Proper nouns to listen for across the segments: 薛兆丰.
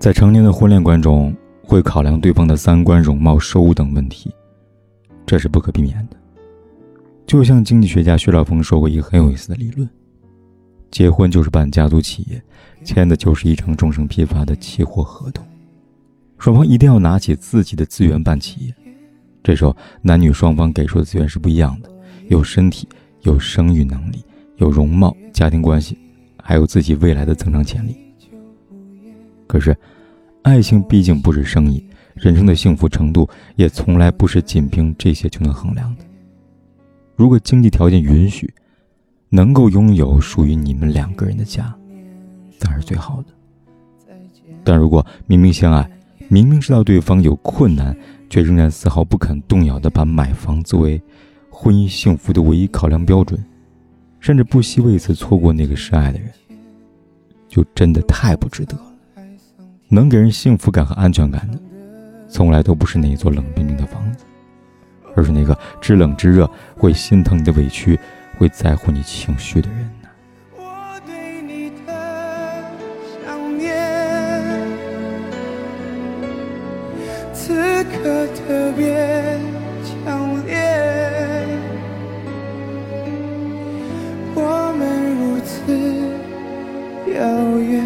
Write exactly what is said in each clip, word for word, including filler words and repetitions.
在常年的婚恋观中，会考量对方的三观、容貌、收入等问题，这是不可避免的。就像经济学家薛兆丰说过一个很有意思的理论，结婚就是办家族企业，签的就是一场终生批发的期货合同。双方一定要拿起自己的资源办企业，这时候男女双方给出的资源是不一样的，有身体，有生育能力，有容貌、家庭关系，还有自己未来的增长潜力。可是爱情毕竟不是生意，人生的幸福程度也从来不是仅凭这些就能衡量的。如果经济条件允许，能够拥有属于你们两个人的家，当然是最好的。但如果明明相爱，明明知道对方有困难，却仍然丝毫不肯动摇地把买房作为婚姻幸福的唯一考量标准，甚至不惜为此错过那个深爱的人，就真的太不值得了。能给人幸福感和安全感的，从来都不是那一座冷冰冰的房子，而是那个知冷知热，会心疼你的委屈，会在乎你情绪的人呢、啊？我对你的想念，此刻特别强烈。我们如此遥远，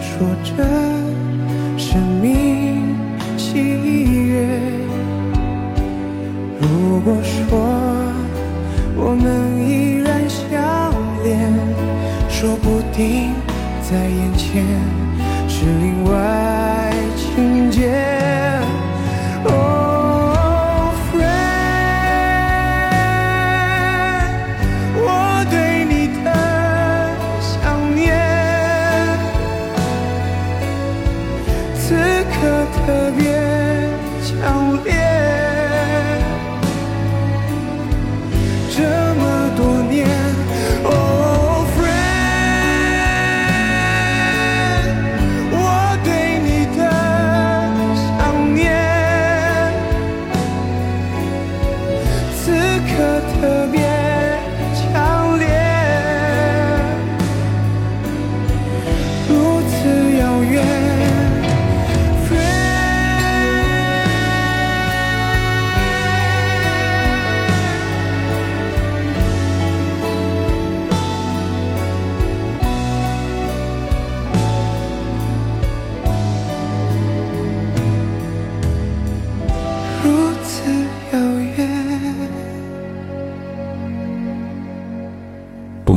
说着生命喜悦。如果说我们依然相恋，说不定在眼前是另外情节。特别强烈，这么多年 Oh friend， 我对你的想念此刻特别强烈，如此遥远。不